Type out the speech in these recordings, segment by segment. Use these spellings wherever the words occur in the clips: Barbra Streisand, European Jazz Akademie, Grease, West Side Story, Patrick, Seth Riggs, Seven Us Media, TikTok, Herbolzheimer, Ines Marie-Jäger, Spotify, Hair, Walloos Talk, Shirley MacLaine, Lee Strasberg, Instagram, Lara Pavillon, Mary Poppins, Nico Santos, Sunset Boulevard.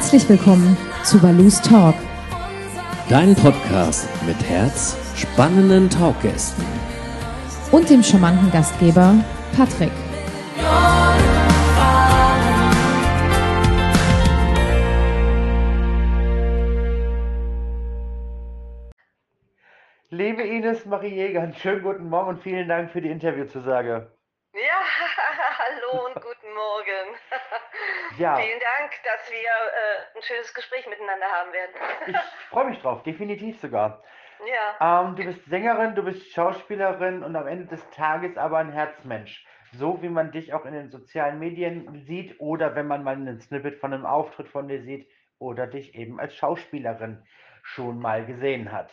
Herzlich willkommen zu Walloos Talk. Dein Podcast mit Herz, spannenden Talkgästen und dem charmanten Gastgeber Patrick. Liebe Ines Marie-Jäger, einen schönen guten Morgen und vielen Dank für die Interviewzusage. Ja, hallo und guten Morgen. Ja. Vielen Dank, dass wir ein schönes Gespräch miteinander haben werden. Ich freue mich drauf, definitiv sogar. Ja. Du bist Sängerin, du bist Schauspielerin und am Ende des Tages aber ein Herzmensch. So wie man dich auch in den sozialen Medien sieht oder wenn man mal einen Snippet von einem Auftritt von dir sieht oder dich eben als Schauspielerin schon mal gesehen hat.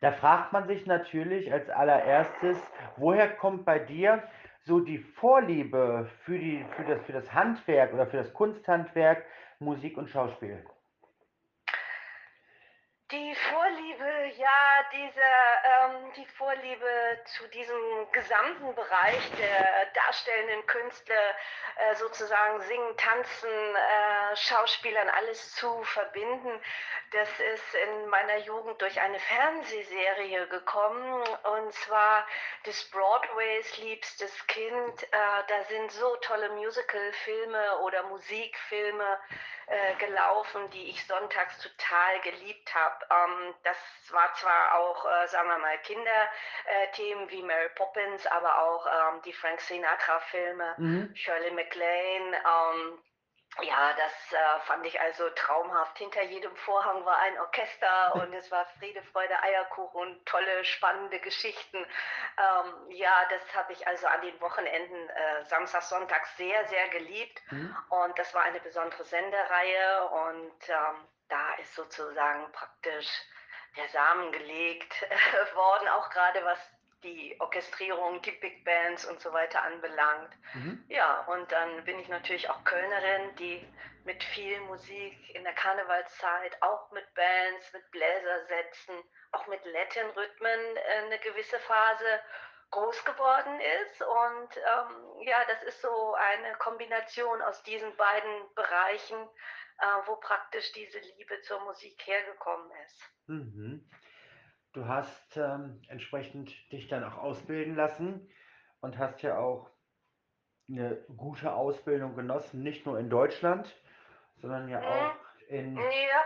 Da fragt man sich natürlich als allererstes, woher kommt bei dir so die Vorliebe für das Handwerk oder für das Kunsthandwerk, Musik und Schauspiel? Die Vorliebe, ja, die Vorliebe zu diesem gesamten Bereich der darstellenden Künste, sozusagen Singen, Tanzen, Schauspielern, alles zu verbinden, das ist in meiner Jugend durch eine Fernsehserie gekommen, und zwar des Broadways Liebstes Kind. Da sind so tolle Musical-Filme oder Musikfilme gelaufen, die ich sonntags total geliebt habe. Das war zwar auch, sagen wir mal, Kinderthemen wie Mary Poppins, aber auch die Frank Sinatra-Filme, Shirley MacLaine. Ja, das fand ich also traumhaft. Hinter jedem Vorhang war ein Orchester und es war Friede, Freude, Eierkuchen, tolle, spannende Geschichten. Ja, das habe ich also an den Wochenenden samstags, sonntags sehr, sehr geliebt. Und das war eine besondere Sendereihe und da ist sozusagen praktisch der Samen gelegt worden, auch gerade was die Orchestrierung, die Big Bands und so weiter anbelangt. Ja, und dann bin ich natürlich auch Kölnerin, die mit viel Musik in der Karnevalszeit, auch mit Bands, mit Bläsersätzen, auch mit Latin-Rhythmen eine gewisse Phase groß geworden ist. Und ja, das ist so eine Kombination aus diesen beiden Bereichen, wo praktisch diese Liebe zur Musik hergekommen ist. Du hast entsprechend dich dann auch ausbilden lassen und hast ja auch eine gute Ausbildung genossen, nicht nur in Deutschland, sondern ja auch in... Ja.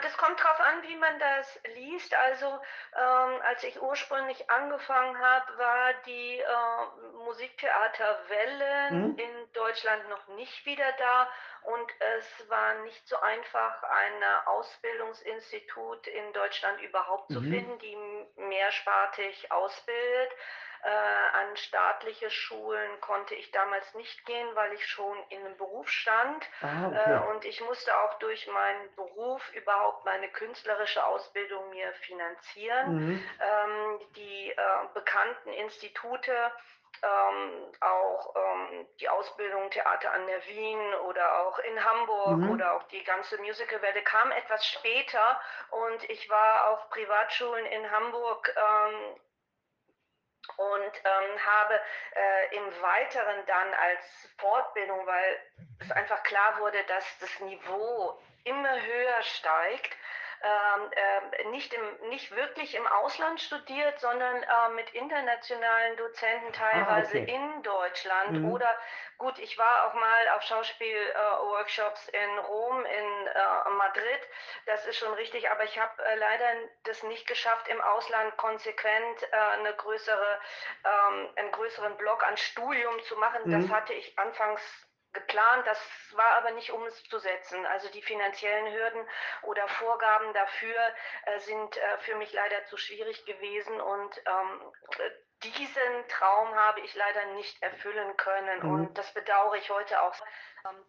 Das kommt drauf an, wie man das liest. Also als ich ursprünglich angefangen habe, war die Musiktheaterwelle in Deutschland noch nicht wieder da und es war nicht so einfach, ein Ausbildungsinstitut in Deutschland überhaupt zu finden, die mehrsprachig ausbildet. An staatliche Schulen konnte ich damals nicht gehen, weil ich schon in einem Beruf stand. Und ich musste auch durch meinen Beruf überhaupt meine künstlerische Ausbildung mir finanzieren. Die bekannten Institute, auch die Ausbildung Theater an der Wien oder auch in Hamburg oder auch die ganze Musicalwelle kam etwas später und ich war auf Privatschulen in Hamburg und habe im Weiteren dann als Fortbildung, weil es einfach klar wurde, dass das Niveau immer höher steigt, nicht wirklich im Ausland studiert, sondern mit internationalen Dozenten teilweise in Deutschland. Oder gut, ich war auch mal auf Schauspielworkshops in Rom, in Madrid, das ist schon richtig, aber ich habe leider das nicht geschafft, im Ausland konsequent einen größeren Block an Studium zu machen. Das hatte ich anfangs geplant, das war aber nicht umzusetzen. Also die finanziellen Hürden oder Vorgaben dafür sind für mich leider zu schwierig gewesen und diesen Traum habe ich leider nicht erfüllen können und das bedauere ich heute auch.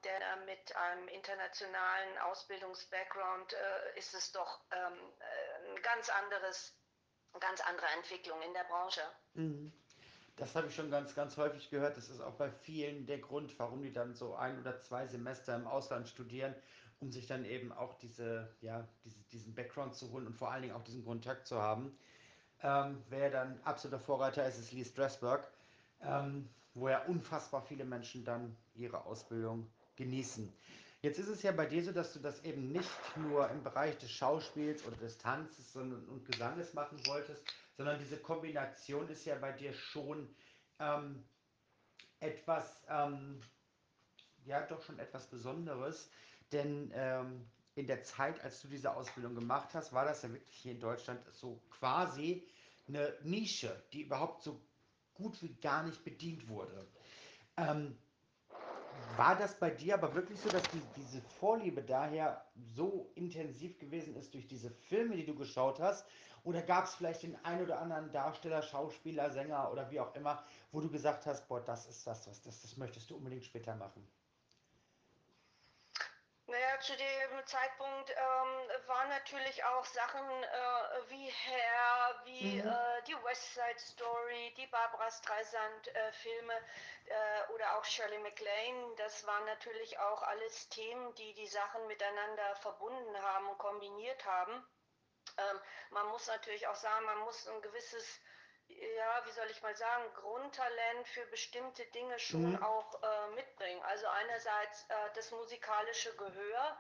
Denn mit einem internationalen Ausbildungs-Background ist es doch eine ganz andere Entwicklung in der Branche. Das habe ich schon ganz, ganz häufig gehört. Das ist auch bei vielen der Grund, warum die dann so ein oder zwei Semester im Ausland studieren, um sich dann eben auch diesen Background zu holen und vor allen Dingen auch diesen Kontakt zu haben. Wer dann absoluter Vorreiter ist, ist Lee Strasberg, wo ja unfassbar viele Menschen dann ihre Ausbildung genießen. Jetzt ist es ja bei dir so, dass du das eben nicht nur im Bereich des Schauspiels oder des Tanzes und Gesanges machen wolltest, sondern diese Kombination ist ja bei dir schon etwas Besonderes, denn in der Zeit, als du diese Ausbildung gemacht hast, war das ja wirklich hier in Deutschland so quasi eine Nische, die überhaupt so gut wie gar nicht bedient wurde. War das bei dir aber wirklich so, dass diese Vorliebe daher so intensiv gewesen ist durch diese Filme, die du geschaut hast? Oder gab es vielleicht den einen oder anderen Darsteller, Schauspieler, Sänger oder wie auch immer, wo du gesagt hast, boah, das ist das möchtest du unbedingt später machen? Naja, zu dem Zeitpunkt waren natürlich auch Sachen wie Hair, wie die West Side Story, die Barbra Streisand Filme oder auch Shirley MacLaine. Das waren natürlich auch alles Themen, die die Sachen miteinander verbunden haben und kombiniert haben. Man muss natürlich auch sagen, man muss ein gewisses, ja, wie soll ich mal sagen, Grundtalent für bestimmte Dinge schon auch mitbringen. Also einerseits das musikalische Gehör,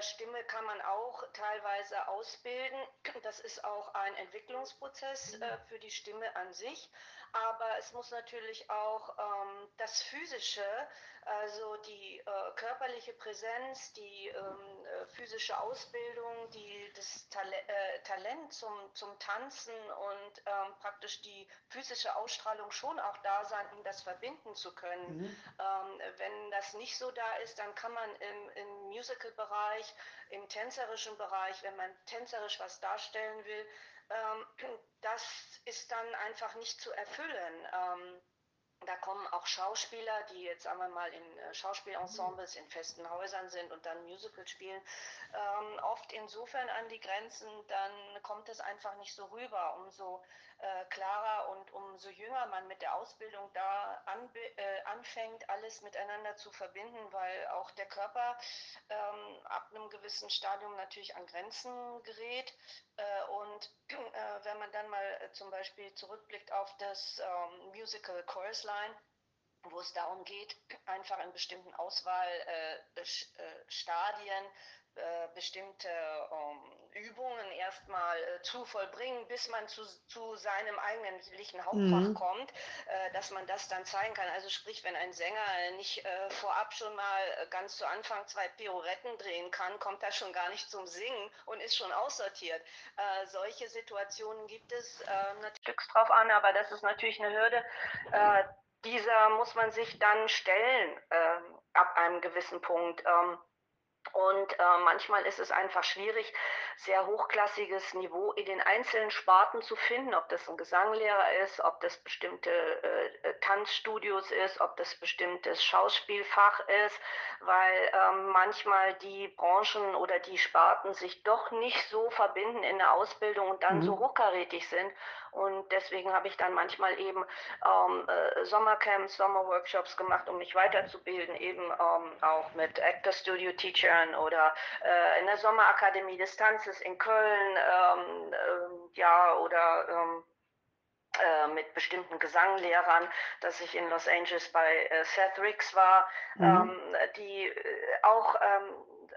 Stimme kann man auch teilweise ausbilden. Das ist auch ein Entwicklungsprozess für die Stimme an sich. Aber es muss natürlich auch das Physische, also die körperliche Präsenz, die physische Ausbildung, das Talent zum Tanzen und praktisch die physische Ausstrahlung schon auch da sein, um das verbinden zu können. Wenn das nicht so da ist, dann kann man im Musical-Bereich, im tänzerischen Bereich, wenn man tänzerisch was darstellen will, das ist dann einfach nicht zu erfüllen. Da kommen auch Schauspieler, die jetzt einmal mal in Schauspielensembles in festen Häusern sind und dann Musical spielen, oft insofern an die Grenzen, dann kommt es einfach nicht so rüber. Umso klarer und umso jünger man mit der Ausbildung da anfängt, alles miteinander zu verbinden, weil auch der Körper ab einem gewissen Stadium natürlich an Grenzen gerät. Und wenn man dann mal zum Beispiel zurückblickt auf das Musical Chorus Line, wo es darum geht, einfach in bestimmten Auswahlstadien bestimmte Übungen erstmal zu vollbringen, bis man zu seinem eigentlichen Hauptfach kommt, dass man das dann zeigen kann. Also sprich, wenn ein Sänger nicht vorab schon mal ganz zu Anfang 2 Pirouetten drehen kann, kommt er schon gar nicht zum Singen und ist schon aussortiert. Solche Situationen gibt es natürlich drauf an, aber das ist natürlich eine Hürde, dieser muss man sich dann stellen ab einem gewissen Punkt. Und manchmal ist es einfach schwierig, sehr hochklassiges Niveau in den einzelnen Sparten zu finden, ob das ein Gesanglehrer ist, ob das bestimmte Tanzstudios ist, ob das bestimmtes Schauspielfach ist, weil manchmal die Branchen oder die Sparten sich doch nicht so verbinden in der Ausbildung und dann so hochkarätig sind. Und deswegen habe ich dann manchmal eben Sommercamps, Sommerworkshops gemacht, um mich weiterzubilden, eben auch mit Actor Studio Teachern oder in der Sommerakademie des Tanzes in Köln, mit bestimmten Gesanglehrern, dass ich in Los Angeles bei Seth Riggs war, die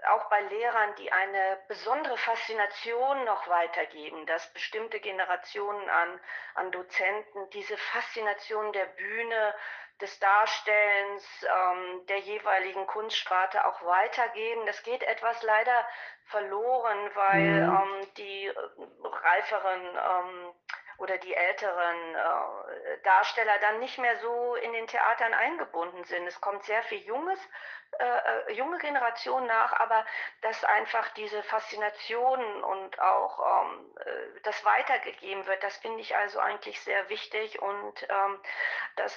auch bei Lehrern, die eine besondere Faszination noch weitergeben, dass bestimmte Generationen an Dozenten diese Faszination der Bühne, des Darstellens, der jeweiligen Kunstsparte auch weitergeben. Das geht etwas leider verloren, weil die reiferen oder die älteren Darsteller dann nicht mehr so in den Theatern eingebunden sind. Es kommt sehr viel junge Generation nach, aber dass einfach diese Faszination und auch das weitergegeben wird, das finde ich also eigentlich sehr wichtig und das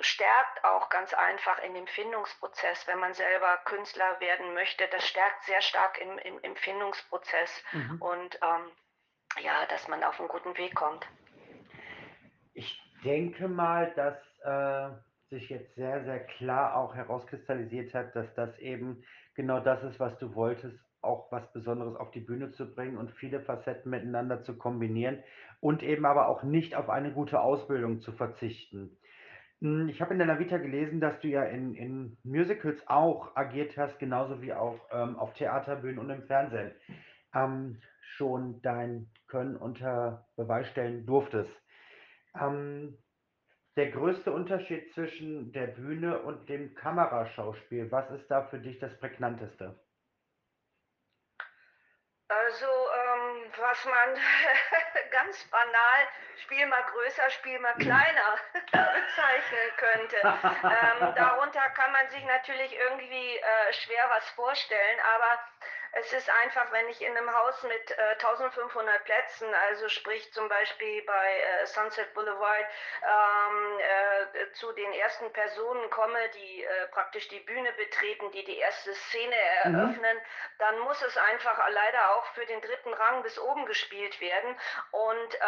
stärkt auch ganz einfach in dem Findungsprozess, wenn man selber Künstler werden möchte, das stärkt sehr stark im Findungsprozess und dass man auf einen guten Weg kommt. Ich denke mal, dass sich jetzt sehr, sehr klar auch herauskristallisiert hat, dass das eben genau das ist, was du wolltest, auch was Besonderes auf die Bühne zu bringen und viele Facetten miteinander zu kombinieren und eben aber auch nicht auf eine gute Ausbildung zu verzichten. Ich habe in deiner Vita gelesen, dass du ja in Musicals auch agiert hast, genauso wie auch auf Theaterbühnen und im Fernsehen schon dein Können unter Beweis stellen durftest. Der größte Unterschied zwischen der Bühne und dem Kameraschauspiel, was ist da für dich das Prägnanteste? Also, was man ganz banal Spiel mal größer, Spiel mal kleiner bezeichnen könnte. Darunter kann man sich natürlich irgendwie schwer was vorstellen, aber es ist einfach, wenn ich in einem Haus mit 1500 Plätzen, also sprich zum Beispiel bei Sunset Boulevard, zu den ersten Personen komme, die praktisch die Bühne betreten, die die erste Szene eröffnen, dann muss es einfach leider auch für den dritten Rang bis oben gespielt werden und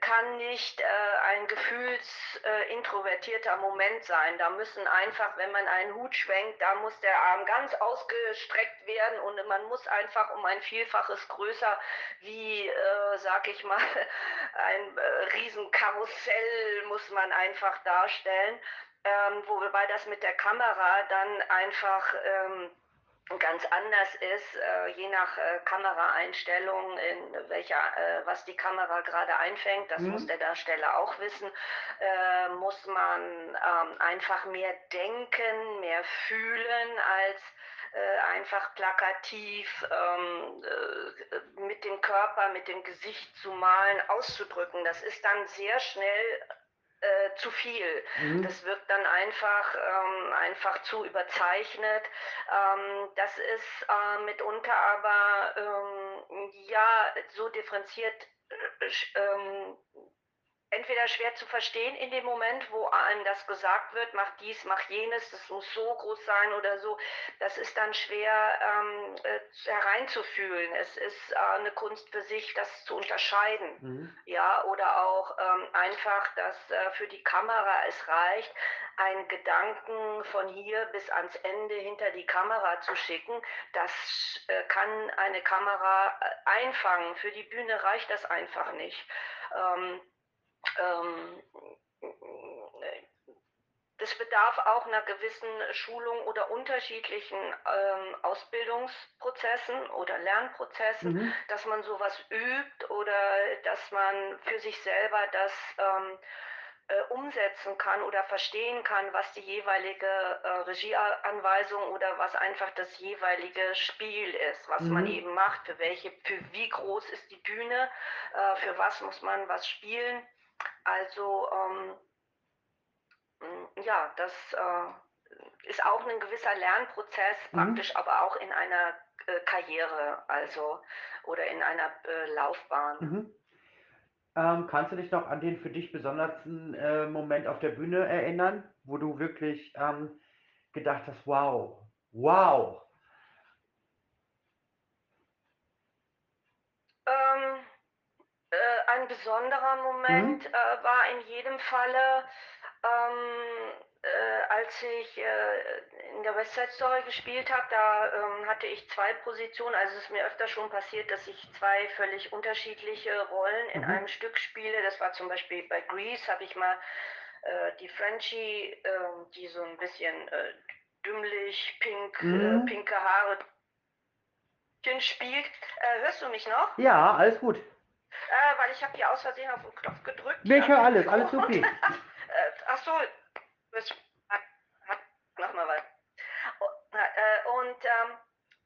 kann nicht ein gefühlsintrovertierter Moment sein. Da müssen einfach, wenn man einen Hut schwenkt, da muss der Arm ganz ausgestreckt werden und man muss einfach um ein Vielfaches größer wie, sag ich mal, ein Riesenkarussell muss man einfach darstellen, wobei das mit der Kamera dann einfach ganz anders ist, je nach Kameraeinstellung, in welcher, was die Kamera gerade einfängt, das muss der Darsteller auch wissen, muss man einfach mehr denken, mehr fühlen als einfach plakativ mit dem Körper, mit dem Gesicht zu malen, auszudrücken. Das ist dann sehr schnell zu viel. Das wirkt dann einfach, zu überzeichnet. Das ist mitunter aber ja so differenziert entweder schwer zu verstehen in dem Moment, wo einem das gesagt wird, mach dies, mach jenes, das muss so groß sein oder so. Das ist dann schwer hereinzufühlen. Es ist eine Kunst für sich, das zu unterscheiden. Ja, oder auch einfach, dass für die Kamera es reicht, einen Gedanken von hier bis ans Ende hinter die Kamera zu schicken. Das kann eine Kamera einfangen. Für die Bühne reicht das einfach nicht. Das bedarf auch einer gewissen Schulung oder unterschiedlichen Ausbildungsprozessen oder Lernprozessen, dass man sowas übt oder dass man für sich selber das umsetzen kann oder verstehen kann, was die jeweilige Regieanweisung oder was einfach das jeweilige Spiel ist, was man eben macht, für wie groß ist die Bühne, für was muss man was spielen. Also ja, das ist auch ein gewisser Lernprozess, praktisch aber auch in einer Karriere, also oder in einer Laufbahn. Kannst du dich noch an den für dich besondersten Moment auf der Bühne erinnern, wo du wirklich gedacht hast, wow? Ein besonderer Moment war in jedem Falle, als ich in der West Side Story gespielt habe, da hatte ich zwei Positionen, also es ist mir öfter schon passiert, dass ich zwei völlig unterschiedliche Rollen in einem Stück spiele. Das war zum Beispiel bei Grease, habe ich mal die Frenchie, die so ein bisschen dümmlich, pinke Haare spielt. Hörst du mich noch? Ja, alles gut. Weil ich habe hier aus Versehen auf den Knopf gedrückt. Ich höre alles okay. Ach so, mach mal was. Und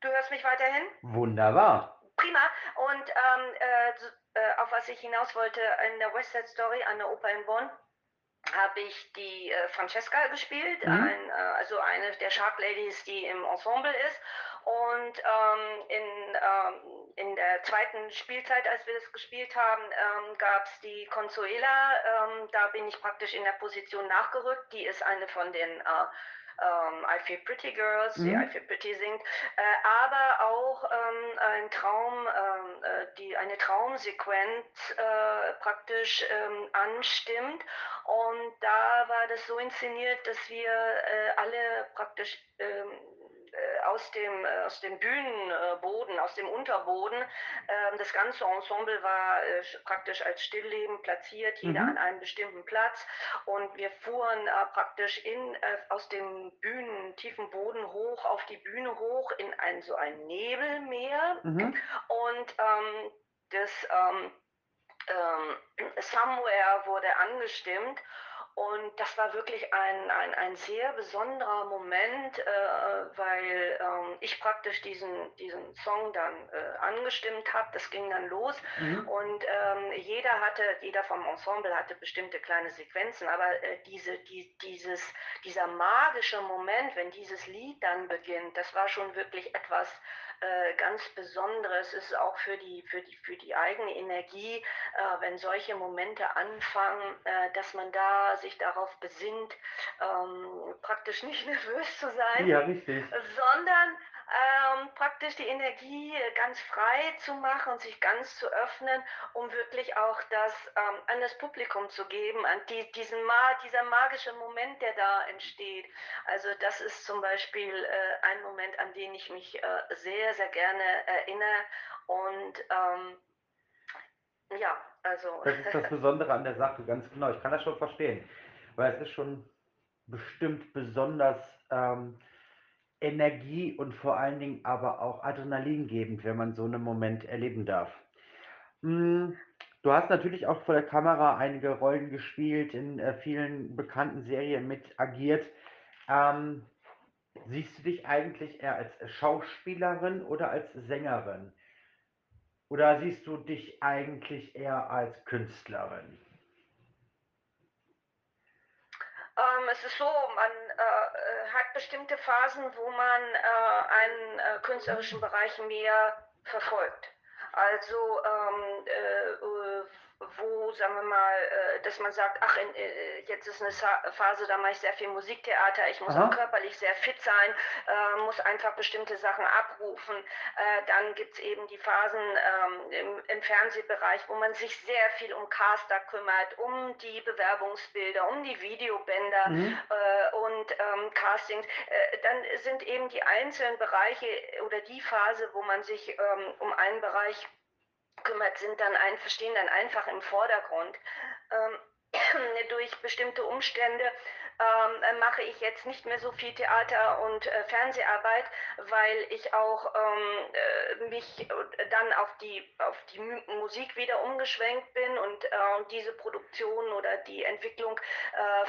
du hörst mich weiterhin? Wunderbar. Prima. Und auf was ich hinaus wollte, in der West Side Story an der Oper in Bonn habe ich die Francesca gespielt, also eine der Shark Ladies, die im Ensemble ist. Und in der zweiten Spielzeit, als wir das gespielt haben, gab es die Consuela. Da bin ich praktisch in der Position nachgerückt. Die ist eine von den I Feel Pretty Girls, die I Feel Pretty singt, aber auch ein Traum, eine Traumsequenz praktisch anstimmt. Und da war das so inszeniert, dass wir alle praktisch aus dem Bühnenboden, aus dem Unterboden. Das ganze Ensemble war praktisch als Stillleben platziert, jeder an einem bestimmten Platz. Und wir fuhren praktisch aus dem tiefen Boden hoch, auf die Bühne hoch, in so ein Nebelmeer. Und Somewhere wurde angestimmt. Und das war wirklich ein sehr besonderer Moment, weil ich praktisch diesen Song dann angestimmt habe. Das ging dann los und jeder vom Ensemble hatte bestimmte kleine Sequenzen, aber dieser magische Moment, wenn dieses Lied dann beginnt, das war schon wirklich etwas ganz Besonderes. Es ist auch für die eigene Energie, wenn solche Momente anfangen, dass man da sich darauf besinnt, praktisch nicht nervös zu sein, ja, richtig, sondern praktisch die Energie ganz frei zu machen und sich ganz zu öffnen, um wirklich auch das an das Publikum zu geben, an dieser magische Moment, der da entsteht. Also das ist zum Beispiel ein Moment, an den ich mich sehr, sehr gerne erinnere. Und ja, also... Das ist das Besondere an der Sache, ganz genau. Ich kann das schon verstehen, weil es ist schon bestimmt besonders... Energie und vor allen Dingen aber auch adrenalingebend, wenn man so einen Moment erleben darf. Du hast natürlich auch vor der Kamera einige Rollen gespielt, in vielen bekannten Serien mit agiert. Siehst du dich eigentlich eher als Schauspielerin oder als Sängerin? Oder siehst du dich eigentlich eher als Künstlerin? Es ist so, man hat bestimmte Phasen, wo man einen künstlerischen Bereich mehr verfolgt. Also wo, sagen wir mal, dass man sagt, ach, jetzt ist eine Phase, da mache ich sehr viel Musiktheater, ich muss auch körperlich sehr fit sein, muss einfach bestimmte Sachen abrufen. Dann gibt es eben die Phasen im Fernsehbereich, wo man sich sehr viel um Caster kümmert, um die Bewerbungsbilder, um die Videobänder und Castings. Dann sind eben die einzelnen Bereiche oder die Phase, wo man sich um einen Bereich kümmert, stehen dann einfach im Vordergrund. Durch bestimmte Umstände mache ich jetzt nicht mehr so viel Theater- und Fernseharbeit, weil ich auch mich dann auf die Musik wieder umgeschwenkt bin und diese Produktion oder die Entwicklung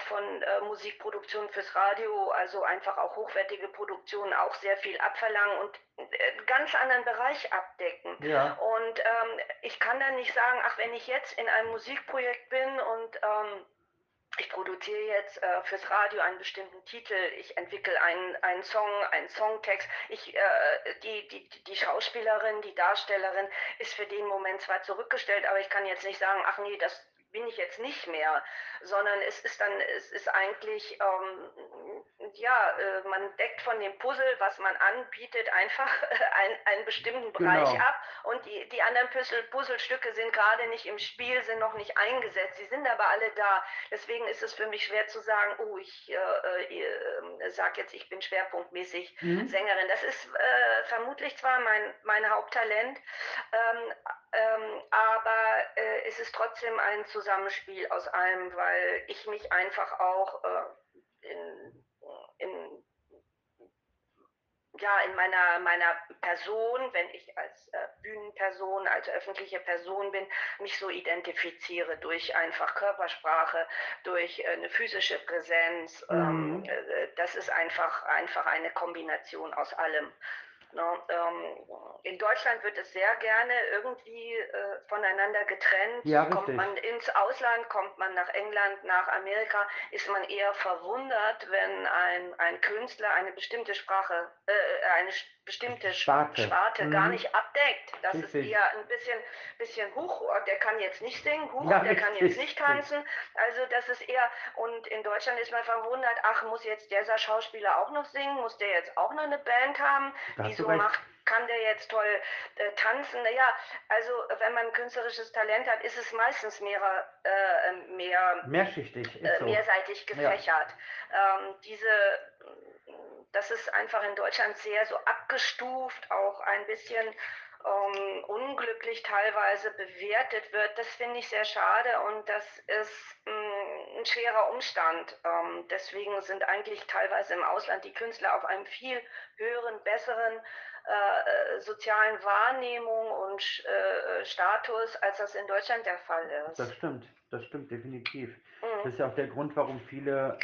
von Musikproduktion fürs Radio, also einfach auch hochwertige Produktionen, auch sehr viel abverlangen und einen ganz anderen Bereich abdecken. Ja. Und ich kann dann nicht sagen, ach, wenn ich jetzt in einem Musikprojekt bin und ich produziere jetzt fürs Radio einen bestimmten Titel, ich entwickle einen Song, einen Songtext. Die Schauspielerin, die Darstellerin ist für den Moment zwar zurückgestellt, aber ich kann jetzt nicht sagen, ach nee, das bin ich jetzt nicht mehr, sondern es ist eigentlich, man deckt von dem Puzzle, was man anbietet, einfach einen bestimmten Bereich ab und die anderen Puzzlestücke sind gerade nicht im Spiel, sind noch nicht eingesetzt, sie sind aber alle da. Deswegen ist es für mich schwer zu sagen, oh, ich sage jetzt, ich bin schwerpunktmäßig Sängerin. Das ist vermutlich zwar mein Haupttalent, aber es ist trotzdem ein Zusammenspiel aus allem, weil ich mich einfach auch in meiner Person, wenn ich als Bühnenperson, als öffentliche Person bin, mich so identifiziere durch einfach Körpersprache, durch eine physische Präsenz. Das ist einfach eine Kombination aus allem. In Deutschland wird es sehr gerne irgendwie voneinander getrennt. Ja, kommt man ins Ausland, kommt man nach England, nach Amerika, ist man eher verwundert, wenn ein Künstler eine bestimmte Sprache, eine bestimmte Sparte gar nicht abdeckt. Das ist eher ein bisschen huch, der kann jetzt nicht singen, huch, ja, der kann jetzt nicht tanzen. Also das ist eher, und in Deutschland ist man verwundert, ach, muss jetzt dieser Schauspieler auch noch singen, muss der jetzt auch noch eine Band haben, wieso macht kann der jetzt toll tanzen? Naja, also wenn man künstlerisches Talent hat, ist es meistens mehrschichtig, mehrseitig gefächert. Ja. Das ist einfach in Deutschland sehr so abgestuft, auch ein bisschen unglücklich teilweise bewertet wird. Das finde ich sehr schade und das ist ein schwerer Umstand. Deswegen sind eigentlich teilweise im Ausland die Künstler auf einem viel höheren, besseren sozialen Wahrnehmung und Status, als das in Deutschland der Fall ist. Das stimmt definitiv. Mhm. Das ist ja auch der Grund, warum viele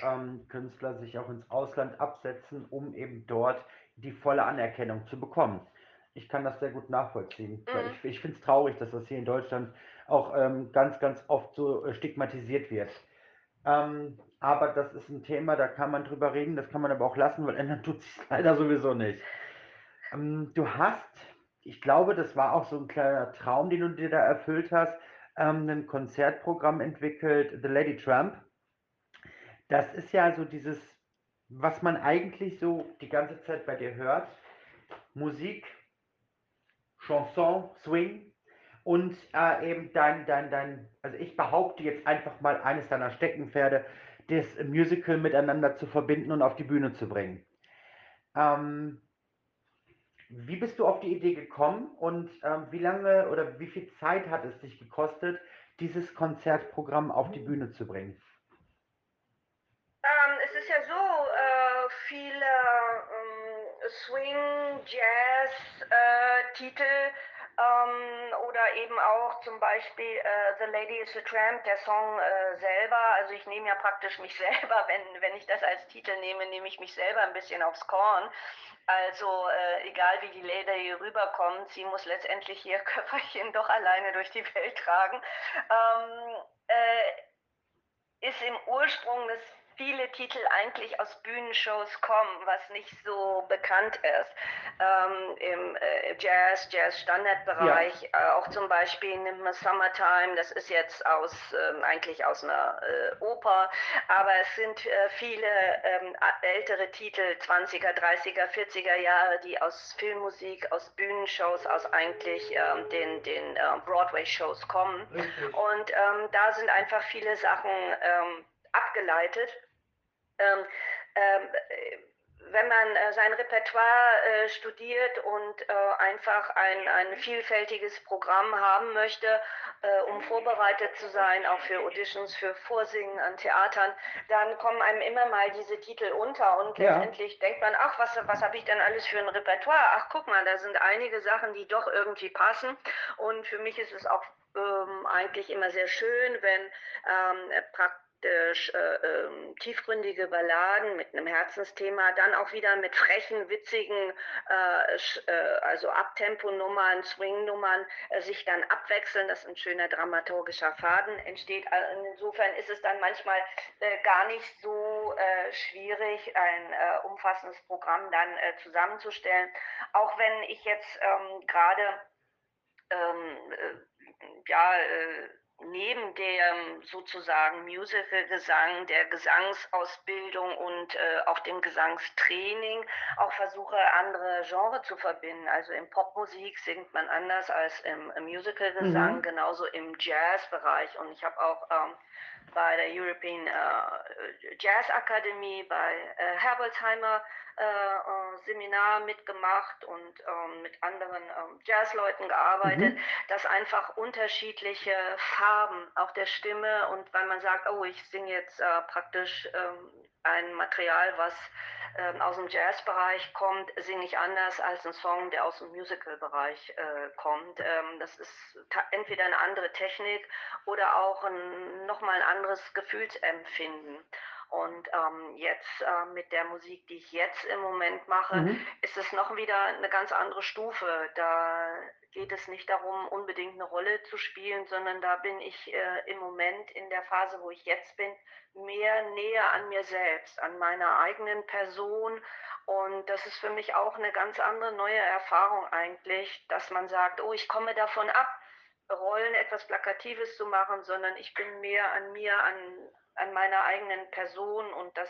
Künstler sich auch ins Ausland absetzen, um eben dort die volle Anerkennung zu bekommen. Ich kann das sehr gut nachvollziehen. Mhm. Ich finde es traurig, dass das hier in Deutschland auch ganz, ganz oft so stigmatisiert wird. Aber das ist ein Thema, da kann man drüber reden, das kann man aber auch lassen, weil ändern tut es leider sowieso nicht. Du hast, ich glaube, das war auch so ein kleiner Traum, den du dir da erfüllt hast, ein Konzertprogramm entwickelt, The Lady Trump. Das ist ja so dieses, was man eigentlich so die ganze Zeit bei dir hört, Musik, Chanson, Swing und eben also ich behaupte jetzt einfach mal, eines deiner Steckenpferde, das Musical miteinander zu verbinden und auf die Bühne zu bringen. Wie bist du auf die Idee gekommen und wie lange oder wie viel Zeit hat es dich gekostet, dieses Konzertprogramm auf die Bühne zu bringen? Es ist ja so, viele Swing, Jazz, Titel oder eben auch zum Beispiel The Lady is a Tramp, der Song selber. Also ich nehme ja praktisch mich selber, wenn ich das als Titel nehme, nehme ich mich selber ein bisschen aufs Korn. Also egal wie die Lady hier rüberkommt, sie muss letztendlich ihr Köfferchen doch alleine durch die Welt tragen. Ist im Ursprung des viele Titel eigentlich aus Bühnenshows kommen, was nicht so bekannt ist. Im Jazz-Standardbereich, ja. Auch zum Beispiel nimmt man Summertime, das ist jetzt eigentlich aus einer Oper, aber es sind viele ältere Titel, 20er, 30er, 40er Jahre, die aus Filmmusik, aus Bühnenshows, aus eigentlich den Broadway-Shows kommen. Richtig. Und da sind einfach viele Sachen abgeleitet. Wenn man sein Repertoire studiert und einfach ein vielfältiges Programm haben möchte, um vorbereitet zu sein, auch für Auditions, für Vorsingen an Theatern, dann kommen einem immer mal diese Titel unter und letztendlich denkt man, ach, was habe ich denn alles für ein Repertoire? Ach, guck mal, da sind einige Sachen, die doch irgendwie passen und für mich ist es auch eigentlich immer sehr schön, wenn tiefgründige Balladen mit einem Herzensthema, dann auch wieder mit frechen, witzigen, also Abtempo-Nummern, Swing-Nummern sich dann abwechseln, dass ein schöner dramaturgischer Faden entsteht. Insofern ist es dann manchmal gar nicht so schwierig, ein umfassendes Programm dann zusammenzustellen. Auch wenn ich jetzt gerade neben dem sozusagen Musical-Gesang, der Gesangsausbildung und auch dem Gesangstraining auch versuche, andere Genres zu verbinden. Also in Popmusik singt man anders als im Musical-Gesang, genauso im Jazz-Bereich. Und ich habe auch bei der European Jazz Akademie, bei Herbolzheimer Seminar mitgemacht und mit anderen Jazzleuten gearbeitet, dass einfach unterschiedliche Farben auch der Stimme und weil man sagt, oh, ich singe jetzt praktisch ein Material, was aus dem Jazzbereich kommt, singe ich anders als ein Song, der aus dem Musicalbereich kommt. Das ist entweder eine andere Technik oder auch nochmal ein anderes Gefühlsempfinden. Und jetzt mit der Musik, die ich jetzt im Moment mache, ist es noch wieder eine ganz andere Stufe. Da geht es nicht darum, unbedingt eine Rolle zu spielen, sondern da bin ich im Moment in der Phase, wo ich jetzt bin, mehr näher an mir selbst, an meiner eigenen Person. Und das ist für mich auch eine ganz andere neue Erfahrung eigentlich, dass man sagt, oh, ich komme davon ab, Rollen etwas Plakatives zu machen, sondern ich bin mehr an meiner eigenen Person, und das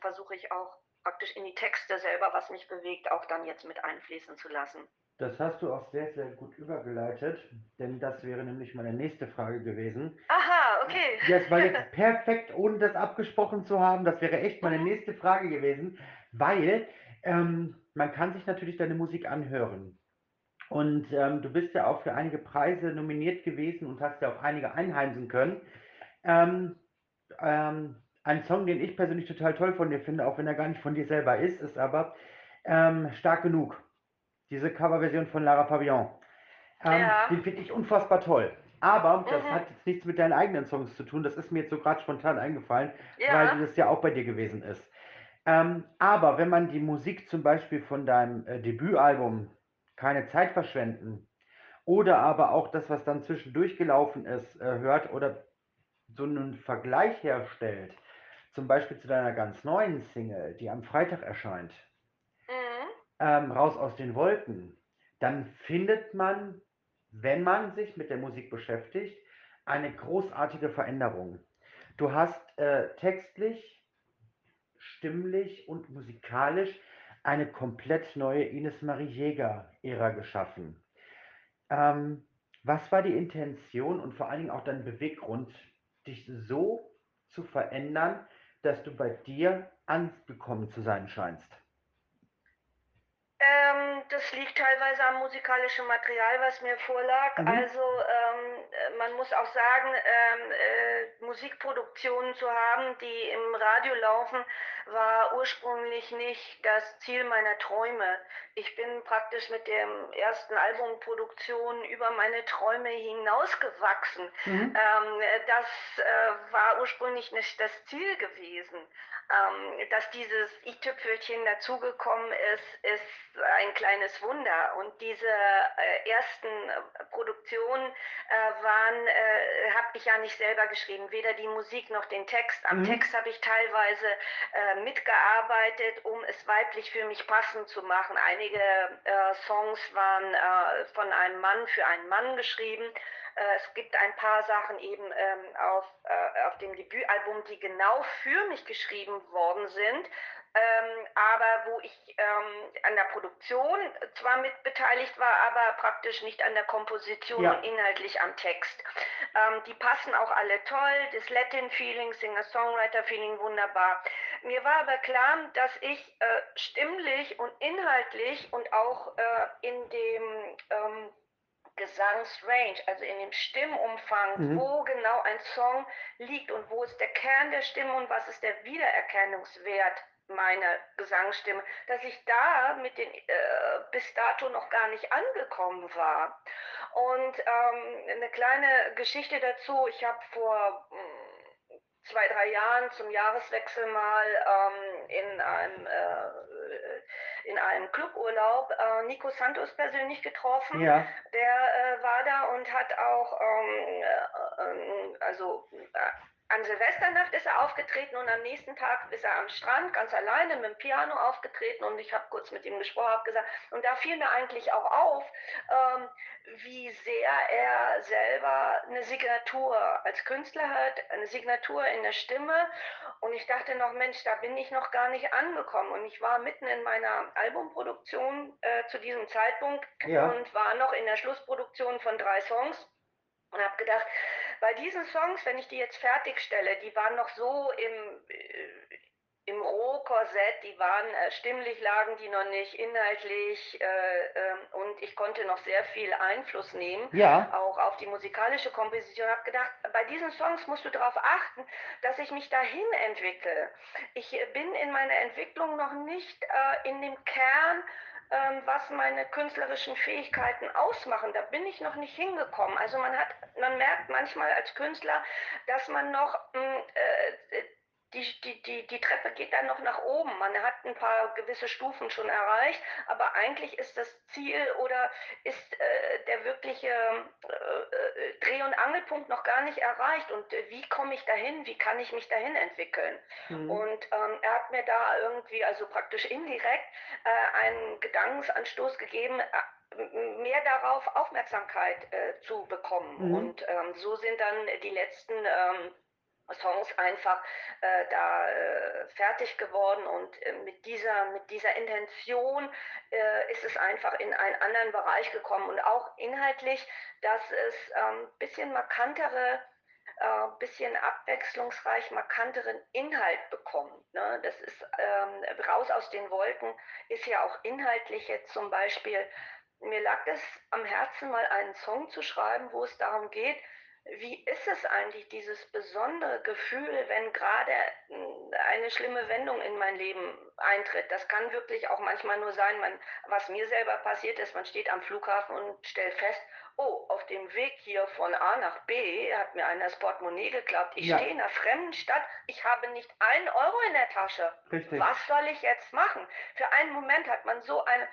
versuche ich auch praktisch in die Texte selber, was mich bewegt, auch dann jetzt mit einfließen zu lassen. Das hast du auch sehr, sehr gut übergeleitet, denn das wäre nämlich meine nächste Frage gewesen. Aha, okay. Das war jetzt perfekt, ohne das abgesprochen zu haben. Das wäre echt meine nächste Frage gewesen, weil man kann sich natürlich deine Musik anhören. Und du bist ja auch für einige Preise nominiert gewesen und hast ja auch einige einheimsen können. Ein Song, den ich persönlich total toll von dir finde, auch wenn er gar nicht von dir selber ist, ist aber Stark genug. Diese Coverversion von Lara Pavillon. Ja. Die finde ich unfassbar toll. Aber das hat jetzt nichts mit deinen eigenen Songs zu tun. Das ist mir jetzt so gerade spontan eingefallen, weil das ja auch bei dir gewesen ist. Aber wenn man die Musik zum Beispiel von deinem Debütalbum Keine Zeit verschwenden oder aber auch das, was dann zwischendurch gelaufen ist, hört oder so einen Vergleich herstellt, zum Beispiel zu deiner ganz neuen Single, die am Freitag erscheint, Raus aus den Wolken, dann findet man, wenn man sich mit der Musik beschäftigt, eine großartige Veränderung. Du hast textlich, stimmlich und musikalisch eine komplett neue Ines Marie-Jäger-Ära geschaffen. Was war die Intention und vor allen Dingen auch dein Beweggrund, dich so zu verändern, dass du bei dir angekommen zu sein scheinst? Das liegt teilweise am musikalischen Material, was mir vorlag. Also man muss auch sagen, Musikproduktionen zu haben, die im Radio laufen, war ursprünglich nicht das Ziel meiner Träume. Ich bin praktisch mit dem ersten Album Produktion über meine Träume hinausgewachsen. Das war ursprünglich nicht das Ziel gewesen. Dass dieses i-Tüpfelchen dazugekommen ist, ist ein kleines Wunder, und diese ersten Produktionen habe ich ja nicht selber geschrieben, weder die Musik noch den Text. Am Text habe ich teilweise mitgearbeitet, um es weiblich für mich passend zu machen. Einige Songs waren von einem Mann für einen Mann geschrieben. Es gibt ein paar Sachen eben auf dem Debütalbum, die genau für mich geschrieben worden sind, aber wo ich an der Produktion zwar mit beteiligt war, aber praktisch nicht an der Komposition und inhaltlich am Text. Die passen auch alle toll, das Latin-Feeling, Singer-Songwriter-Feeling, wunderbar. Mir war aber klar, dass ich stimmlich und inhaltlich und auch in dem Gesangsrange, also in dem Stimmumfang, wo genau ein Song liegt und wo ist der Kern der Stimme und was ist der Wiedererkennungswert meiner Gesangsstimme, dass ich da mit den bis dato noch gar nicht angekommen war. Und eine kleine Geschichte dazu: Ich habe vor 2-3 Jahren zum Jahreswechsel mal in einem Cluburlaub Nico Santos persönlich getroffen. Ja. Der war da und hat auch an Silvesternacht ist er aufgetreten, und am nächsten Tag ist er am Strand ganz alleine mit dem Piano aufgetreten, und ich habe kurz mit ihm gesprochen, habe gesagt, und da fiel mir eigentlich auch auf, wie sehr er selber eine Signatur als Künstler hat, eine Signatur in der Stimme, und ich dachte noch, Mensch, da bin ich noch gar nicht angekommen, und ich war mitten in meiner Albumproduktion zu diesem Zeitpunkt und war noch in der Schlussproduktion von 3 Songs. Und habe gedacht, bei diesen Songs, wenn ich die jetzt fertigstelle, die waren noch so im Rohkorsett, die waren stimmlich, lagen die noch nicht inhaltlich, und ich konnte noch sehr viel Einfluss nehmen, auch auf die musikalische Komposition. Ich habe gedacht, bei diesen Songs musst du darauf achten, dass ich mich dahin entwickle. Ich bin in meiner Entwicklung noch nicht in dem Kern, was meine künstlerischen Fähigkeiten ausmachen. Da bin ich noch nicht hingekommen. Also man merkt manchmal als Künstler, dass man noch die Treppe geht dann noch nach oben. Man hat ein paar gewisse Stufen schon erreicht, aber eigentlich ist das Ziel oder ist der wirkliche Dreh- und Angelpunkt noch gar nicht erreicht. Und wie komme ich dahin? Wie kann ich mich dahin entwickeln? Und er hat mir da irgendwie, also praktisch indirekt, einen Gedankenanstoß gegeben, mehr darauf Aufmerksamkeit zu bekommen. Mhm. Und so sind dann die letzten Songs einfach fertig geworden, und mit dieser Intention ist es einfach in einen anderen Bereich gekommen, und auch inhaltlich, dass es ein bisschen markantere, ein bisschen abwechslungsreich markanteren Inhalt bekommt, ne? Das ist Raus aus den Wolken ist ja auch inhaltlich jetzt zum Beispiel, mir lag es am Herzen, mal einen Song zu schreiben, wo es darum geht, wie ist es eigentlich, dieses besondere Gefühl, wenn gerade eine schlimme Wendung in mein Leben eintritt. Das kann wirklich auch manchmal nur sein, was mir selber passiert ist, man steht am Flughafen und stellt fest, oh, auf dem Weg hier von A nach B hat mir einer das Portemonnaie geklappt. Ich stehe in einer fremden Stadt, ich habe nicht einen Euro in der Tasche. Richtig. Was soll ich jetzt machen? Für einen Moment hat man so einen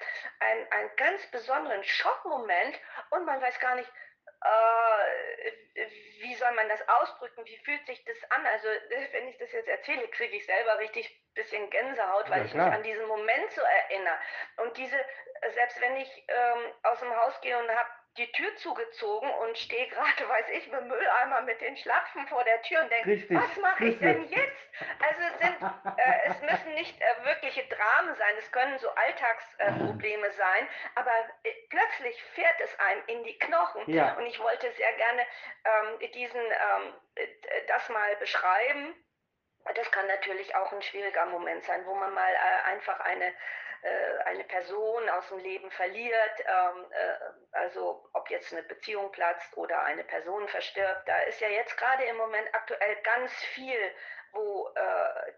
ganz besonderen Schockmoment, und man weiß gar nicht, wie soll man das ausdrücken, wie fühlt sich das an? Also wenn ich das jetzt erzähle, kriege ich selber richtig ein bisschen Gänsehaut, weil ich mich an diesen Moment so erinnere. Und selbst wenn ich aus dem Haus gehe und habe die Tür zugezogen und stehe gerade, weiß ich, mit Mülleimer mit den Schlapfen vor der Tür und denke, was mache ich denn jetzt? Also es müssen nicht wirkliche Dramen sein, es können so Alltagsprobleme sein, aber plötzlich fährt es einem in die Knochen. Ja. Und ich wollte sehr gerne das mal beschreiben. Das kann natürlich auch ein schwieriger Moment sein, wo man mal einfach eine Person aus dem Leben verliert, also ob jetzt eine Beziehung platzt oder eine Person verstirbt. Da ist ja jetzt gerade im Moment aktuell ganz viel, wo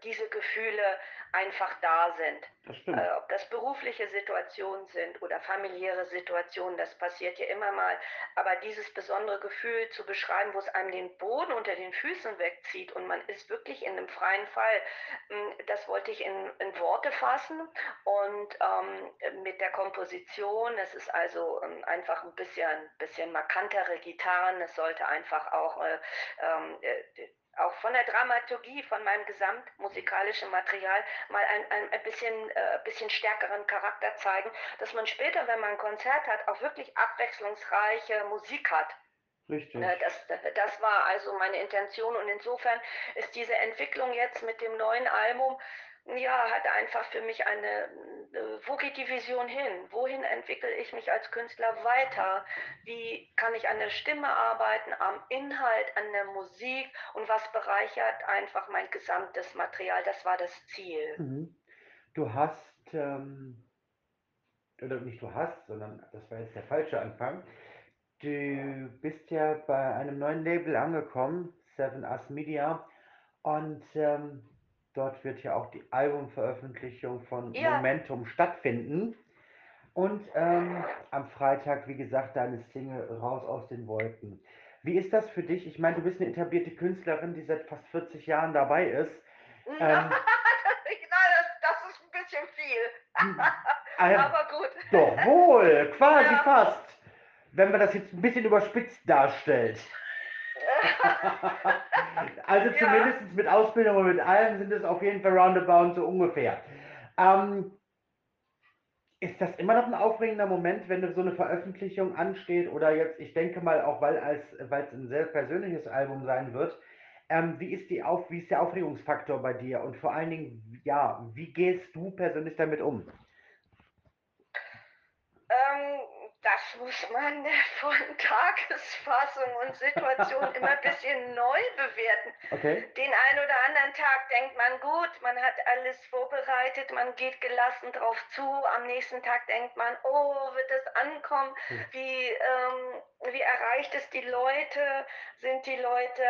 diese Gefühle einfach da sind. Das stimmt. Ob das berufliche Situationen sind oder familiäre Situationen, das passiert ja immer mal. Aber dieses besondere Gefühl zu beschreiben, wo es einem den Boden unter den Füßen wegzieht und man ist wirklich in einem freien Fall, das wollte ich in Worte fassen. Und mit der Komposition, es ist also einfach ein bisschen markantere Gitarren, es sollte einfach auch von der Dramaturgie, von meinem gesamtmusikalischen Material mal ein bisschen stärkeren Charakter zeigen, dass man später, wenn man ein Konzert hat, auch wirklich abwechslungsreiche Musik hat. Richtig. Das war also meine Intention, und insofern ist diese Entwicklung jetzt mit dem neuen Album, hat einfach für mich wo geht die Vision hin? Wohin entwickle ich mich als Künstler weiter? Wie kann ich an der Stimme arbeiten, am Inhalt, an der Musik, und was bereichert einfach mein gesamtes Material? Das war das Ziel. Mhm. Du hast, oder nicht du hast, sondern das war jetzt der falsche Anfang, du bist ja bei einem neuen Label angekommen, Seven Us Media, und dort wird ja auch die Albumveröffentlichung von Momentum stattfinden. Und am Freitag, wie gesagt, deine Single Raus aus den Wolken. Wie ist das für dich? Ich meine, du bist eine etablierte Künstlerin, die seit fast 40 Jahren dabei ist. Das ist ein bisschen viel. Aber gut. Doch wohl, quasi fast. Wenn man das jetzt ein bisschen überspitzt darstellt. Also zumindest mit Ausbildung und mit allem sind es auf jeden Fall roundabout so ungefähr. Ist das immer noch ein aufregender Moment, wenn so eine Veröffentlichung ansteht, oder jetzt, ich denke mal auch, weil es ein sehr persönliches Album sein wird, wie ist der Aufregungsfaktor bei dir, und vor allen Dingen, wie gehst du persönlich damit um? Das muss man von Tagesfassung und Situation immer ein bisschen neu bewerten. Okay. Den einen oder anderen Tag denkt man, gut, man hat alles vorbereitet, man geht gelassen drauf zu. Am nächsten Tag denkt man, oh, wird es ankommen? Wie erreicht es die Leute? Sind die Leute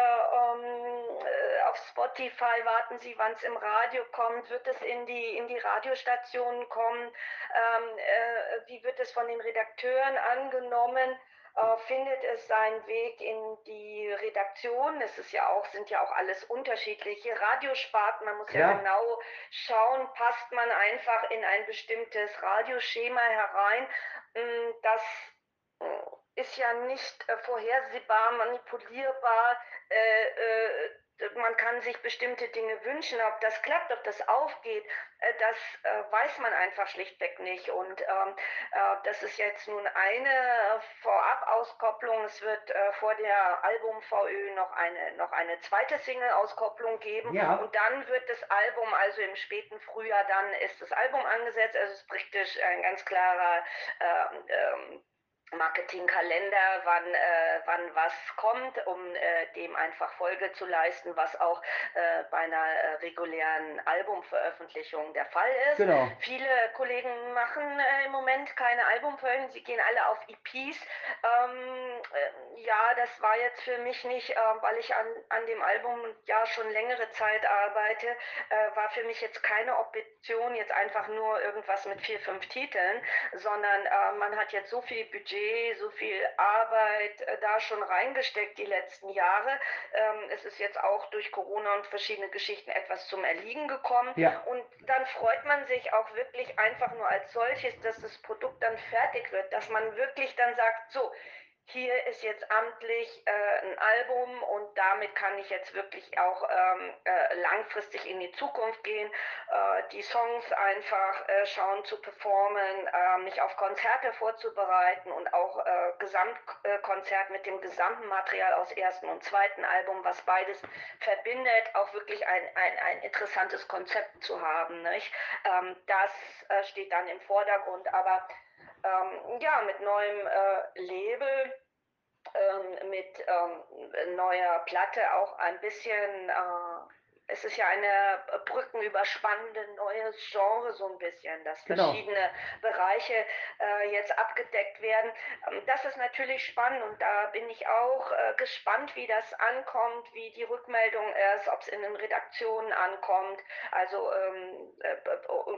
auf Spotify? Warten sie, wann es im Radio kommt? Wird es in die Radiostationen kommen? Wie wird es von den Redakteuren angenommen? Findet es seinen Weg in die Redaktion? Es sind ja auch alles unterschiedliche Radiosparten. Man muss ja genau schauen, passt man einfach in ein bestimmtes Radioschema herein. Das ist ja nicht vorhersehbar, manipulierbar. man kann sich bestimmte Dinge wünschen, ob das klappt, ob das aufgeht, das weiß man einfach schlichtweg nicht. Und das ist jetzt nun eine Vorab-Auskopplung. Es wird vor der Album-VÖ noch eine zweite Single-Auskopplung geben. Ja. Und dann wird das Album, also im späten Frühjahr, dann ist das Album angesetzt. Also es ist praktisch ein ganz klarer Marketingkalender, wann was kommt, um dem einfach Folge zu leisten, was auch bei einer regulären Albumveröffentlichung der Fall ist. Genau. Viele Kollegen machen im Moment keine Albumveröffentlichung, sie gehen alle auf EPs. Ja, das war jetzt für mich nicht, weil ich an dem Album ja schon längere Zeit arbeite, war für mich jetzt keine Option, jetzt einfach nur irgendwas mit 4, 5 Titeln, sondern man hat jetzt so viel Budget, so viel Arbeit da schon reingesteckt die letzten Jahre. Es ist jetzt auch durch Corona und verschiedene Geschichten etwas zum Erliegen gekommen. Ja. Und dann freut man sich auch wirklich einfach nur als solches, dass das Produkt dann fertig wird, dass man wirklich dann sagt, so, hier ist jetzt amtlich ein Album und damit kann ich jetzt wirklich auch langfristig in die Zukunft gehen, die Songs einfach schauen zu performen, mich auf Konzerte vorzubereiten und auch Gesamtkonzert mit dem gesamten Material aus 1. und 2. Album, was beides verbindet, auch wirklich ein interessantes Konzept zu haben, nicht? Das steht dann im Vordergrund, aber ja, mit neuem Label, mit neuer Platte auch ein bisschen, es ist ja eine brückenüberspannende neues Genre so ein bisschen, dass verschiedene Bereiche jetzt abgedeckt werden. Das ist natürlich spannend und da bin ich auch gespannt, wie das ankommt, wie die Rückmeldung ist, ob es in den Redaktionen ankommt, also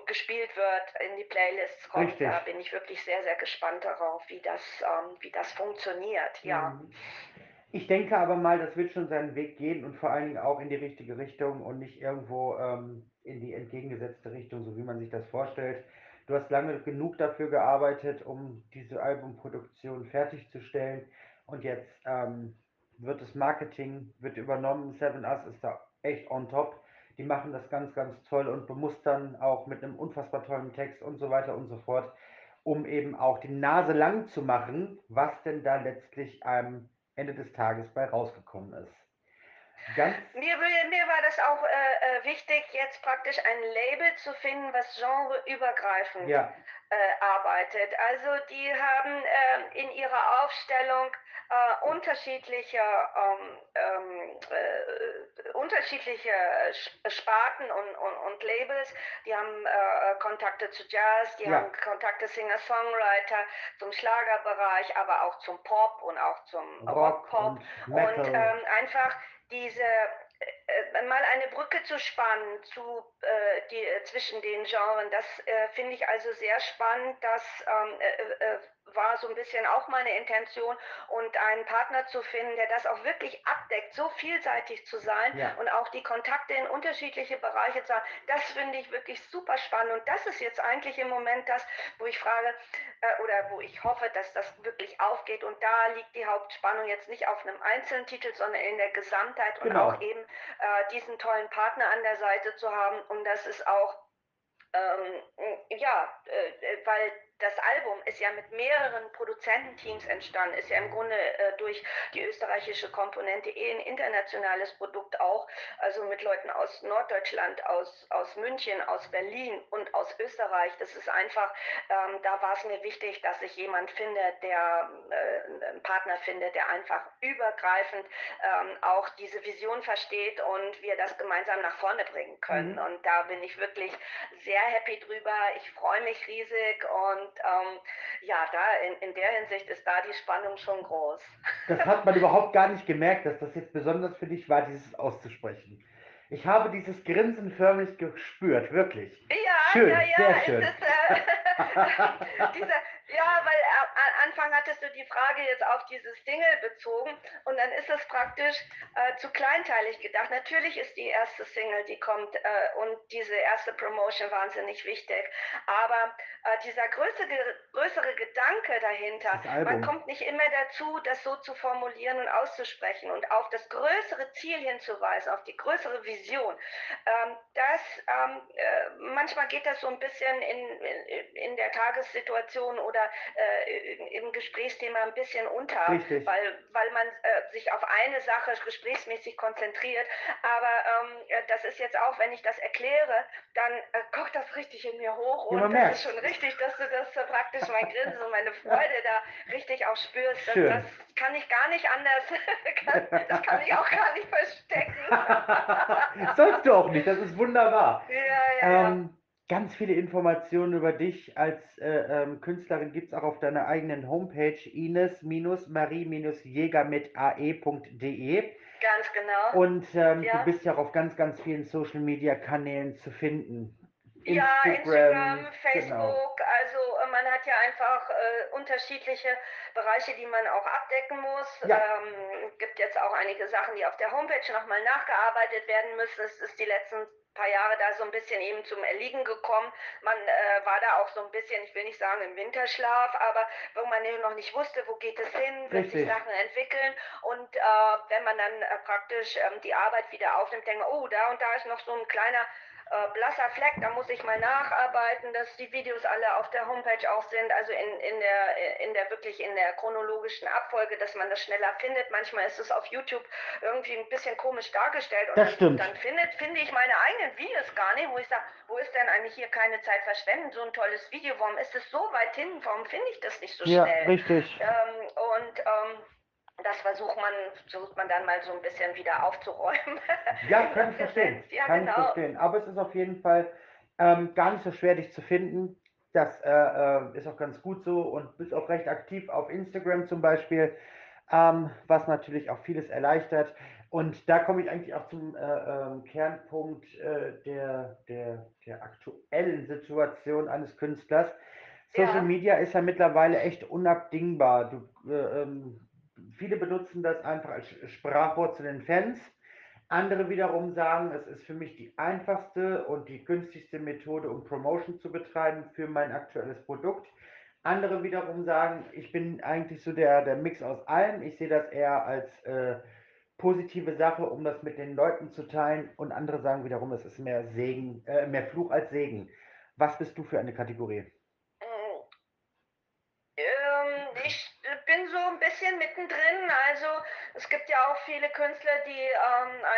gespielt wird, in die Playlists kommt. Richtig. Da bin ich wirklich sehr, sehr gespannt darauf, wie das funktioniert. Ja. Mhm. Ich denke aber mal, das wird schon seinen Weg gehen und vor allen Dingen auch in die richtige Richtung und nicht irgendwo in die entgegengesetzte Richtung, so wie man sich das vorstellt. Du hast lange genug dafür gearbeitet, um diese Albumproduktion fertigzustellen und jetzt wird das Marketing wird übernommen. Seven Us ist da echt on top. Die machen das ganz, ganz toll und bemustern auch mit einem unfassbar tollen Text und so weiter und so fort, um eben auch die Nase lang zu machen, was denn da letztlich einem Ende des Tages bei rausgekommen ist. Mir war das auch wichtig, jetzt praktisch ein Label zu finden, was genreübergreifend arbeitet. Also die haben in ihrer Aufstellung unterschiedliche Sparten und Labels. Die haben Kontakte zu Jazz, die haben Kontakte Singer-Songwriter, zum Schlagerbereich, aber auch zum Pop und auch zum Rock-Pop. Und einfach diese mal eine Brücke zu spannen zwischen den Genren, das finde ich also sehr spannend, das war so ein bisschen auch meine Intention und einen Partner zu finden, der das auch wirklich abdeckt, so vielseitig zu sein und auch die Kontakte in unterschiedliche Bereiche zu haben, das finde ich wirklich super spannend und das ist jetzt eigentlich im Moment das, wo ich frage oder wo ich hoffe, dass das wirklich aufgeht und da liegt die Hauptspannung jetzt nicht auf einem einzelnen Titel, sondern in der Gesamtheit und auch eben diesen tollen Partner an der Seite zu haben und das ist auch, weil das Album ist ja mit mehreren Produzententeams entstanden, ist ja im Grunde durch die österreichische Komponente ein internationales Produkt auch, also mit Leuten aus Norddeutschland, aus München, aus Berlin und aus Österreich. Das ist einfach, da war es mir wichtig, dass ich jemanden finde, einen Partner finde, der einfach übergreifend auch diese Vision versteht und wir das gemeinsam nach vorne bringen können. Und da bin ich wirklich sehr happy drüber. Ich freue mich riesig und da in der Hinsicht ist da die Spannung schon groß. Das hat man überhaupt gar nicht gemerkt, dass das jetzt besonders für dich war, dieses auszusprechen. Ich habe dieses Grinsen förmlich gespürt, wirklich. Ja, schön, sehr schön. Weil Anfang hattest du die Frage jetzt auf dieses Single bezogen und dann ist es praktisch zu kleinteilig gedacht. Natürlich ist die erste Single, die kommt und diese erste Promotion wahnsinnig wichtig, aber dieser größere Gedanke dahinter, man kommt nicht immer dazu, das so zu formulieren und auszusprechen und auf das größere Ziel hinzuweisen, auf die größere Vision. Manchmal geht das so ein bisschen in der Tagessituation oder im Gesprächsthema ein bisschen unter, weil man sich auf eine Sache gesprächsmäßig konzentriert. Aber das ist jetzt auch, wenn ich das erkläre, dann kocht das richtig in mir hoch und das ist schon richtig, dass du das praktisch mein Grinsen und meine Freude da richtig auch spürst. Das kann ich gar nicht anders, das kann ich auch gar nicht verstecken. Sollst du auch nicht, das ist wunderbar. Ja. Ganz viele Informationen über dich als Künstlerin gibt es auch auf deiner eigenen Homepage Ines-Marie-Jäger mit ae.de. Ganz genau. Und du bist ja auch auf ganz, ganz vielen Social-Media-Kanälen zu finden. Instagram, Facebook, also man hat ja einfach unterschiedliche Bereiche, die man auch abdecken muss. Es gibt jetzt auch einige Sachen, die auf der Homepage nochmal nachgearbeitet werden müssen. Es ist die letzten paar Jahre da so ein bisschen eben zum Erliegen gekommen. Man war da auch so ein bisschen, ich will nicht sagen im Winterschlaf, aber wo man eben noch nicht wusste, wo geht es hin, wird sich Sachen entwickeln und wenn man dann praktisch die Arbeit wieder aufnimmt, denkt man, oh, da und da ist noch so ein kleiner blasser Fleck, da muss ich mal nacharbeiten, dass die Videos alle auf der Homepage auch sind, also in der wirklich in der chronologischen Abfolge, dass man das schneller findet. Manchmal ist es auf YouTube irgendwie ein bisschen komisch dargestellt und dann finde ich meine eigenen Videos gar nicht, wo ich sage, wo ist denn eigentlich hier keine Zeit verschwenden, so ein tolles Video, warum ist es so weit hin, warum finde ich das nicht so schnell? Richtig. Das versucht man dann mal so ein bisschen wieder aufzuräumen. Ja, kann ich verstehen. Kann ich verstehen. Aber es ist auf jeden Fall gar nicht so schwer, dich zu finden. Das ist auch ganz gut so und bist auch recht aktiv auf Instagram zum Beispiel, was natürlich auch vieles erleichtert. Und da komme ich eigentlich auch zum Kernpunkt der aktuellen Situation eines Künstlers. Social Media ist ja mittlerweile echt unabdingbar. Viele benutzen das einfach als Sprachwort zu den Fans. Andere wiederum sagen, es ist für mich die einfachste und die günstigste Methode, um Promotion zu betreiben für mein aktuelles Produkt. Andere wiederum sagen, ich bin eigentlich so der Mix aus allem. Ich sehe das eher als positive Sache, um das mit den Leuten zu teilen. Und andere sagen wiederum, es ist mehr Fluch als Segen. Was bist du für eine Kategorie? Ich bin so ein bisschen mittendrin, also es gibt ja auch viele Künstler, die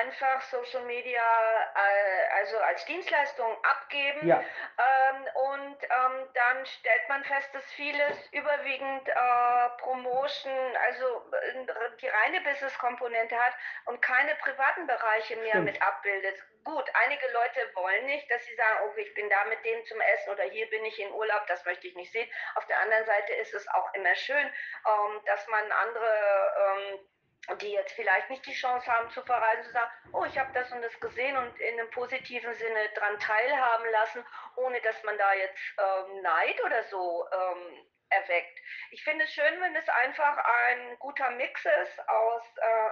einfach Social Media also als Dienstleistung abgeben dann stellt man fest, dass vieles überwiegend Promotion, also die reine Business-Komponente hat und keine privaten Bereiche mehr mit abbildet. Gut, einige Leute wollen nicht, dass sie sagen, okay, ich bin da mit dem zum Essen oder hier bin ich in Urlaub, das möchte ich nicht sehen. Auf der anderen Seite ist es auch immer schön, dass man andere, die jetzt vielleicht nicht die Chance haben zu verreisen, zu sagen, oh, ich habe das und das gesehen und in einem positiven Sinne daran teilhaben lassen, ohne dass man da jetzt Neid oder so erweckt. Ich finde es schön, wenn es einfach ein guter Mix ist aus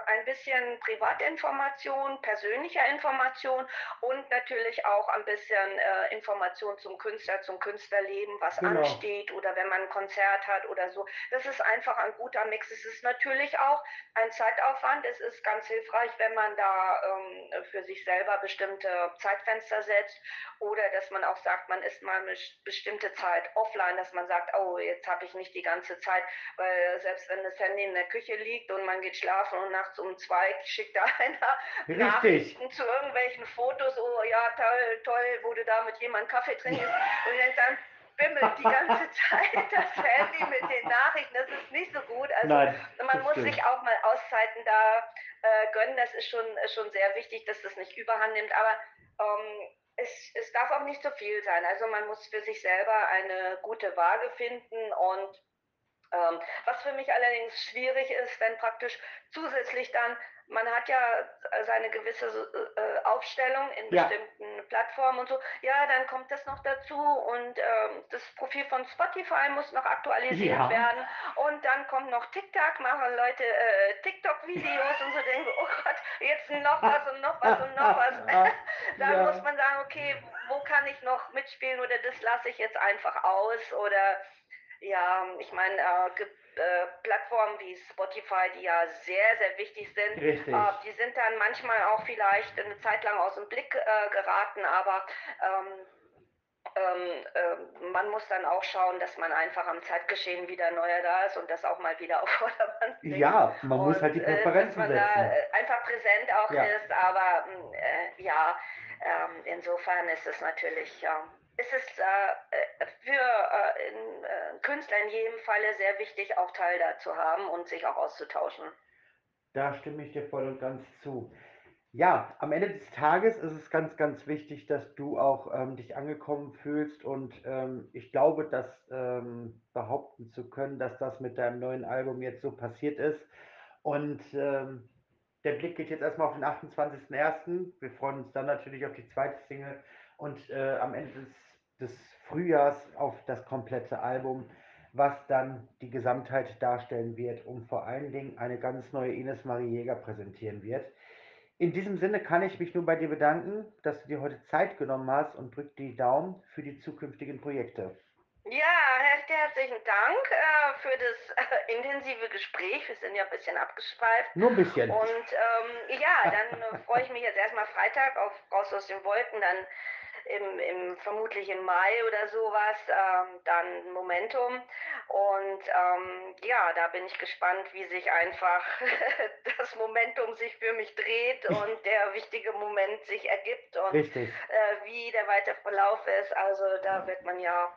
ein bisschen Privatinformation, persönlicher Information und natürlich auch ein bisschen Information zum Künstler, zum Künstlerleben, was ansteht oder wenn man ein Konzert hat oder so. Das ist einfach ein guter Mix. Es ist natürlich auch ein Zeitaufwand. Es ist ganz hilfreich, wenn man da für sich selber bestimmte Zeitfenster setzt oder dass man auch sagt, man ist mal eine bestimmte Zeit offline, dass man sagt, oh, jetzt habe ich nicht die ganze Zeit, weil selbst wenn das Handy in der Küche liegt und man geht schlafen und nachts um 2 schickt da einer Nachrichten zu irgendwelchen Fotos, oh ja, toll, wo du da mit jemandem Kaffee trinkst und dann bimmelt die ganze Zeit das Handy mit den Nachrichten, das ist nicht so gut. Also man muss sich auch mal Auszeiten da gönnen, das ist schon sehr wichtig, dass das nicht überhand nimmt, aber es darf auch nicht so viel sein. Also man muss für sich selber eine gute Waage finden und was für mich allerdings schwierig ist, wenn praktisch zusätzlich dann man hat ja seine gewisse Aufstellung in bestimmten Plattformen und so. Ja, dann kommt das noch dazu und das Profil von Spotify muss noch aktualisiert werden. Und dann kommt noch TikTok, machen Leute TikTok-Videos und so denken, oh Gott, jetzt noch was und noch was und noch was. Dann muss man sagen, okay, wo kann ich noch mitspielen oder das lasse ich jetzt einfach aus oder... Ja, ich meine, gibt Plattformen wie Spotify, die ja sehr, sehr wichtig sind. Richtig. Die sind dann manchmal auch vielleicht eine Zeit lang aus dem Blick geraten, aber man muss dann auch schauen, dass man einfach am Zeitgeschehen wieder neuer da ist und das auch mal wieder auf Vordermann bringt. Ja, man muss halt die Präferenzen setzen. Dass man da einfach präsent auch ist, aber insofern ist es natürlich... Es ist für Künstler in jedem Falle sehr wichtig, auch Teil dazu haben und sich auch auszutauschen. Da stimme ich dir voll und ganz zu. Ja, am Ende des Tages ist es ganz, ganz wichtig, dass du auch dich angekommen fühlst und ich glaube, dass behaupten zu können, dass das mit deinem neuen Album jetzt so passiert ist. Und der Blick geht jetzt erstmal auf den 28.01. Wir freuen uns dann natürlich auf die zweite Single. Und am Ende des Frühjahrs auf das komplette Album, was dann die Gesamtheit darstellen wird und vor allen Dingen eine ganz neue Ines Marie-Jäger präsentieren wird. In diesem Sinne kann ich mich nur bei dir bedanken, dass du dir heute Zeit genommen hast und drück die Daumen für die zukünftigen Projekte. Ja, recht herzlichen Dank für das intensive Gespräch. Wir sind ja ein bisschen abgeschweift. Nur ein bisschen. Und dann freue ich mich jetzt erstmal Freitag auf Raus aus den Wolken, dann vermutlich im Mai oder sowas, dann Momentum. Und da bin ich gespannt, wie sich einfach das Momentum sich für mich dreht und der wichtige Moment sich ergibt und wie der weitere Verlauf ist. Also da wird man ja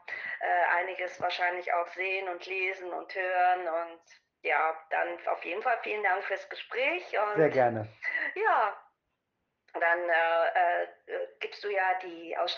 einiges wahrscheinlich auch sehen und lesen und hören und ja, dann auf jeden Fall vielen Dank fürs Gespräch. Und sehr gerne. Ja, dann gibst du ja die Ausstellung